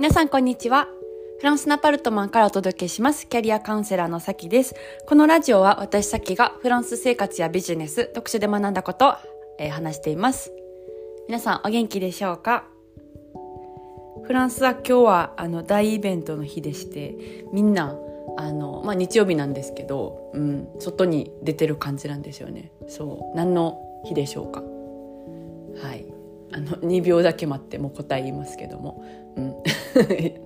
皆さんこんにちは。フランスのアパルトマンからお届けします。キャリアカウンセラーのさきです。このラジオは私さきがフランス生活やビジネス、読書で学んだことを、話しています。皆さんお元気でしょうか？フランスは今日は大イベントの日でして、みんな日曜日なんですけど、外に出てる感じなんですよね。そう、何の日でしょうか？はい、2秒だけ待ってもう答え言いますけども、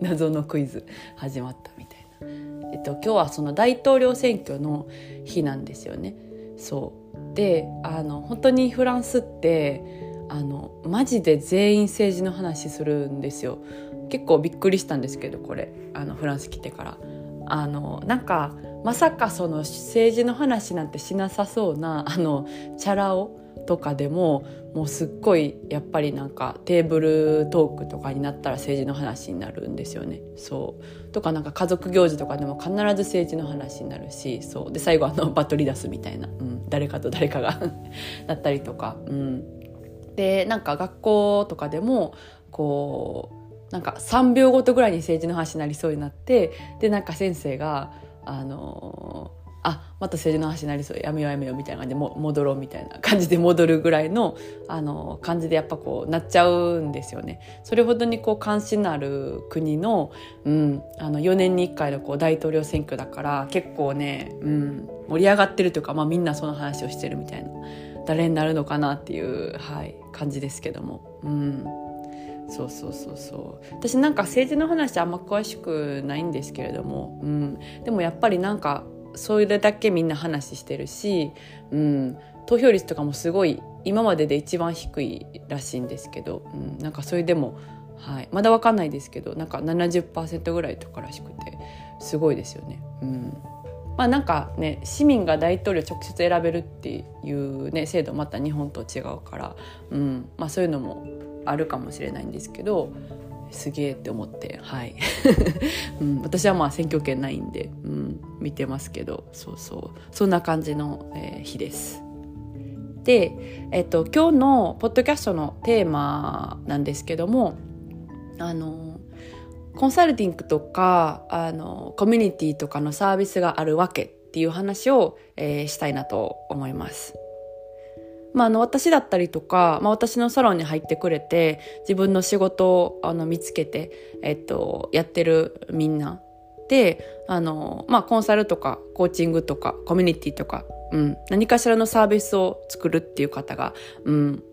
謎のクイズ始まったみたいな。今日はその大統領選挙の日なんですよね。そうで、本当にフランスってマジで全員政治の話するんですよ。結構びっくりしたんですけど、これフランス来てからなんかまさかその政治の話なんてしなさそうなチャラ男とかでも、もうすっごいやっぱりなんかテーブルトークとかになったら政治の話になるんですよね。そうとか、なんか家族行事とかでも必ず政治の話になるし、そうで最後バトル出すみたいな、誰かと誰かがだったりとか、でなんか学校とかでもこうなんか3秒ごとぐらいに政治の話になりそうになって、でなんか先生がまた政治の話になりそう、やめようみたいな感じで戻ろうみたいな感じで戻るぐらいの感じでやっぱこうなっちゃうんですよね。それほどにこう関心のある国の、4年に1回のこう大統領選挙だから、結構ね、盛り上がってるというか、みんなその話をしてるみたいな、誰になるのかなっていう、感じですけども、そう私なんか政治の話あんま詳しくないんですけれども、でもやっぱりなんかそれだけみんな話してるし、投票率とかもすごい今までで一番低いらしいんですけど、なんかそれでも、まだ分かんないですけど、なんか 70% ぐらいとからしくて、すごいですよね。なんかね、市民が大統領直接選べるっていう、ね、制度また日本と違うから、そういうのもあるかもしれないんですけど、すげえって思って、私は選挙権ないんで、見てますけど、そんな感じの、日です。で、今日のポッドキャストのテーマなんですけども、コンサルティングとかコミュニティとかのサービスがあるわけっていう話を、したいなと思います。私だったりとか、私のサロンに入ってくれて自分の仕事を見つけて、やってるみんなでコンサルとかコーチングとかコミュニティとか、何かしらのサービスを作るっていう方が、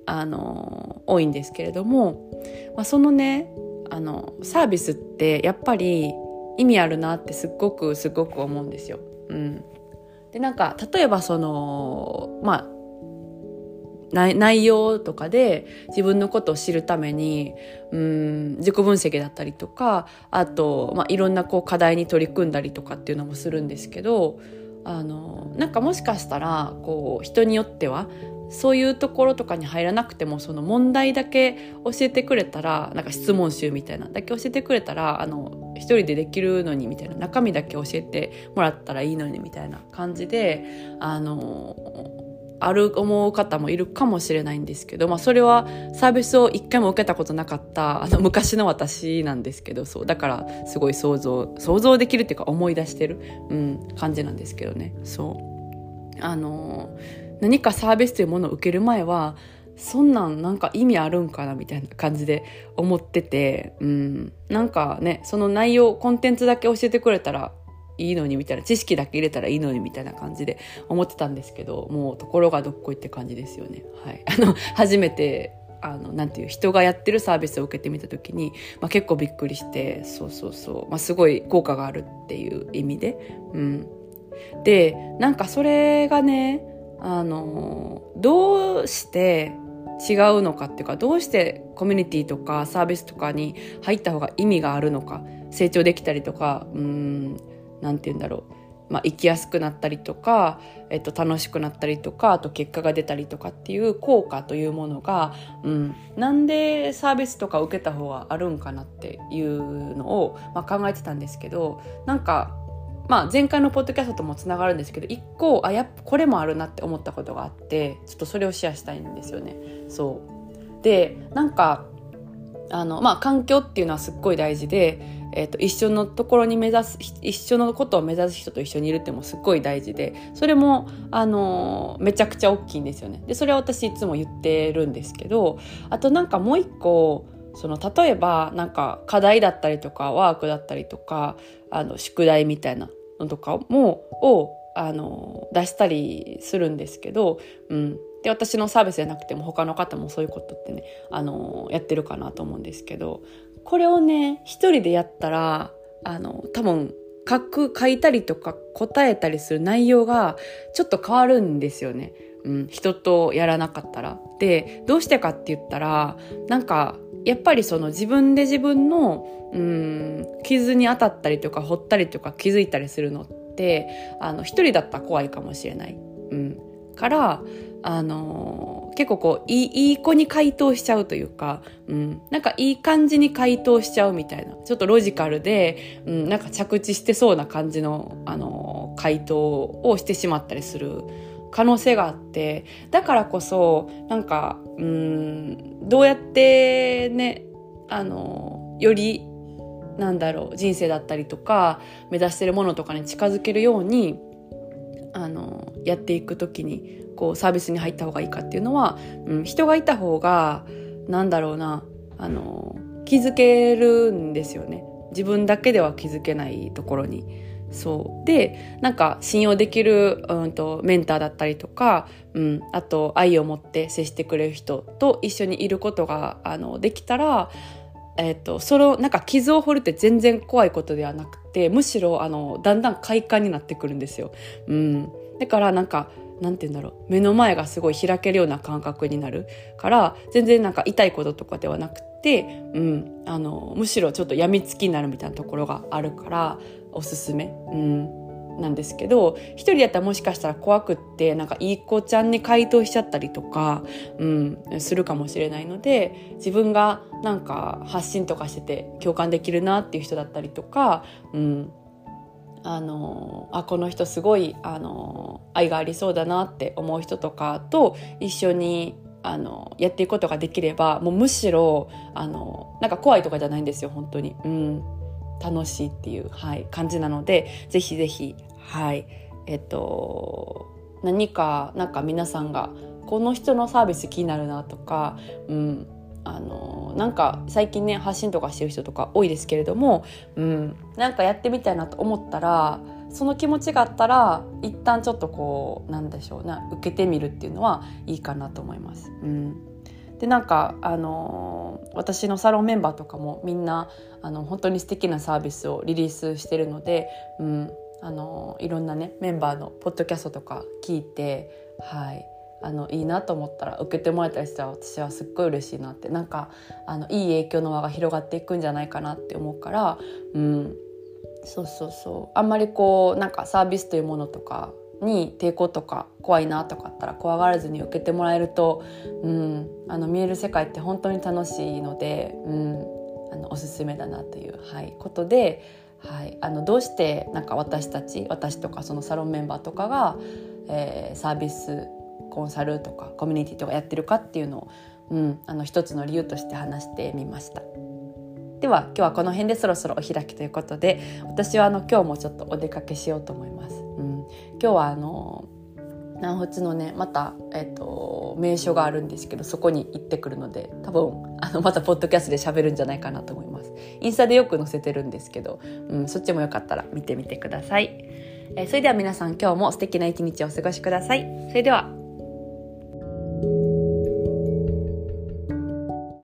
多いんですけれども、そのねサービスってやっぱり意味あるなってすごく思うんですよ。でなんか例えばその内容とかで自分のことを知るために、自己分析だったりとか、あと、いろんなこう課題に取り組んだりとかっていうのもするんですけど、なんかもしかしたらこう人によってはそういうところとかに入らなくても、その問題だけ教えてくれたら、なんか質問集みたいなだけ教えてくれたら、一人でできるのにみたいな、中身だけ教えてもらったらいいのにみたいな感じで思う方もいるかもしれないんですけど、それはサービスを一回も受けたことなかった昔の私なんですけど、そうだからすごい想像できるっていうか、思い出してる、感じなんですけどね。そう何かサービスというものを受ける前は、そんなんなんか意味あるんかなみたいな感じで思ってて、なんかね、その内容コンテンツだけ教えてくれたらいいのにみたいな、知識だけ入れたらいいのにみたいな感じで思ってたんですけど、もうところがどっこいって感じですよね。初めてなんていう人がやってるサービスを受けてみた時に、結構びっくりして、すごい効果があるっていう意味で、でなんかそれがね、どうして違うのかっていうか、どうしてコミュニティとかサービスとかに入った方が意味があるのか、成長できたりとか、なんて言うんだろう、生きやすくなったりとか、楽しくなったりとか、あと結果が出たりとかっていう効果というものが、なんでサービスとか受けた方があるんかなっていうのを、考えてたんですけど、なんか、前回のポッドキャストともつながるんですけど、一個これもあるなって思ったことがあって、ちょっとそれをシェアしたいんですよね。そうでなんか環境っていうのはすっごい大事で、一緒のところに目指す、一緒のことを目指す人と一緒にいるってもすっごい大事で、それもめちゃくちゃ大きいんですよね。でそれは私いつも言ってるんですけど、あとなんかもう一個、例えばなんか課題だったりとかワークだったりとか宿題みたいなのとかも出したりするんですけど、で私のサービスじゃなくても他の方もそういうことってねやってるかなと思うんですけど、これをね一人でやったら多分書いたりとか答えたりする内容がちょっと変わるんですよね、人とやらなかったら。でどうしてかって言ったら、なんかやっぱり自分で自分の傷に当たったりとか掘ったりとか気づいたりするのって一人だったら怖いかもしれない、から結構こういい子に回答しちゃうというか、なんかいい感じに回答しちゃうみたいな、ちょっとロジカルで、なんか着地してそうな感じの、回答をしてしまったりする可能性があって、だからこそなんかどうやってねより人生だったりとか目指してるものとかに近づけるようにやっていくときにこうサービスに入った方がいいかっていうのは、人がいた方が気づけるんですよね。自分だけでは気づけないところに。そうでなんか信用できる、メンターだったりとか、あと愛を持って接してくれる人と一緒にいることができたら、なんか傷を掘るって全然怖いことではなくて、むしろだんだん快感になってくるんですよ。だからなんかなんて言うんだろう、目の前がすごい開けるような感覚になるから、全然なんか痛いこととかではなくて、むしろちょっと病みつきになるみたいなところがあるからおすすめ、なんですけど、一人だったらもしかしたら怖くってなんかいい子ちゃんに回答しちゃったりとか、するかもしれないので、自分がなんか発信とかしてて共感できるなっていう人だったりとか、この人すごい愛がありそうだなって思う人とかと一緒にやっていくことができれば、もうむしろなんか怖いとかじゃないんですよ本当に、楽しいっていう、感じなので、ぜひぜひ、なんか皆さんがこの人のサービス気になるなとか、なんか最近ね発信とかしてる人とか多いですけれども、なんかやってみたいなと思ったら、その気持ちがあったら一旦ちょっとこう受けてみるっていうのはいいかなと思います。でなんか私のサロンメンバーとかもみんな本当に素敵なサービスをリリースしてるので、いろんなねメンバーのポッドキャストとか聞いて、いいなと思ったら受けてもらえたりしたら私はすっごい嬉しいなって、なんかいい影響の輪が広がっていくんじゃないかなって思うから、あんまりこうなんかサービスというものとかに抵抗とか怖いなとかあったら怖がらずに受けてもらえると、見える世界って本当に楽しいので、おすすめだなという、ことで、どうしてなんか私とかそのサロンメンバーとかが、サービスコンサルとかコミュニティとかやってるかっていうのを、一つの理由として話してみました。では今日はこの辺でそろそろお開きということで、私は今日もちょっとお出かけしようと思います。今日は南仏のねまた、名所があるんですけど、そこに行ってくるので、多分またポッドキャストで喋るんじゃないかなと思います。インスタでよく載せてるんですけど、そっちもよかったら見てみてください。それでは皆さん、今日も素敵な一日をお過ごしください。それでは。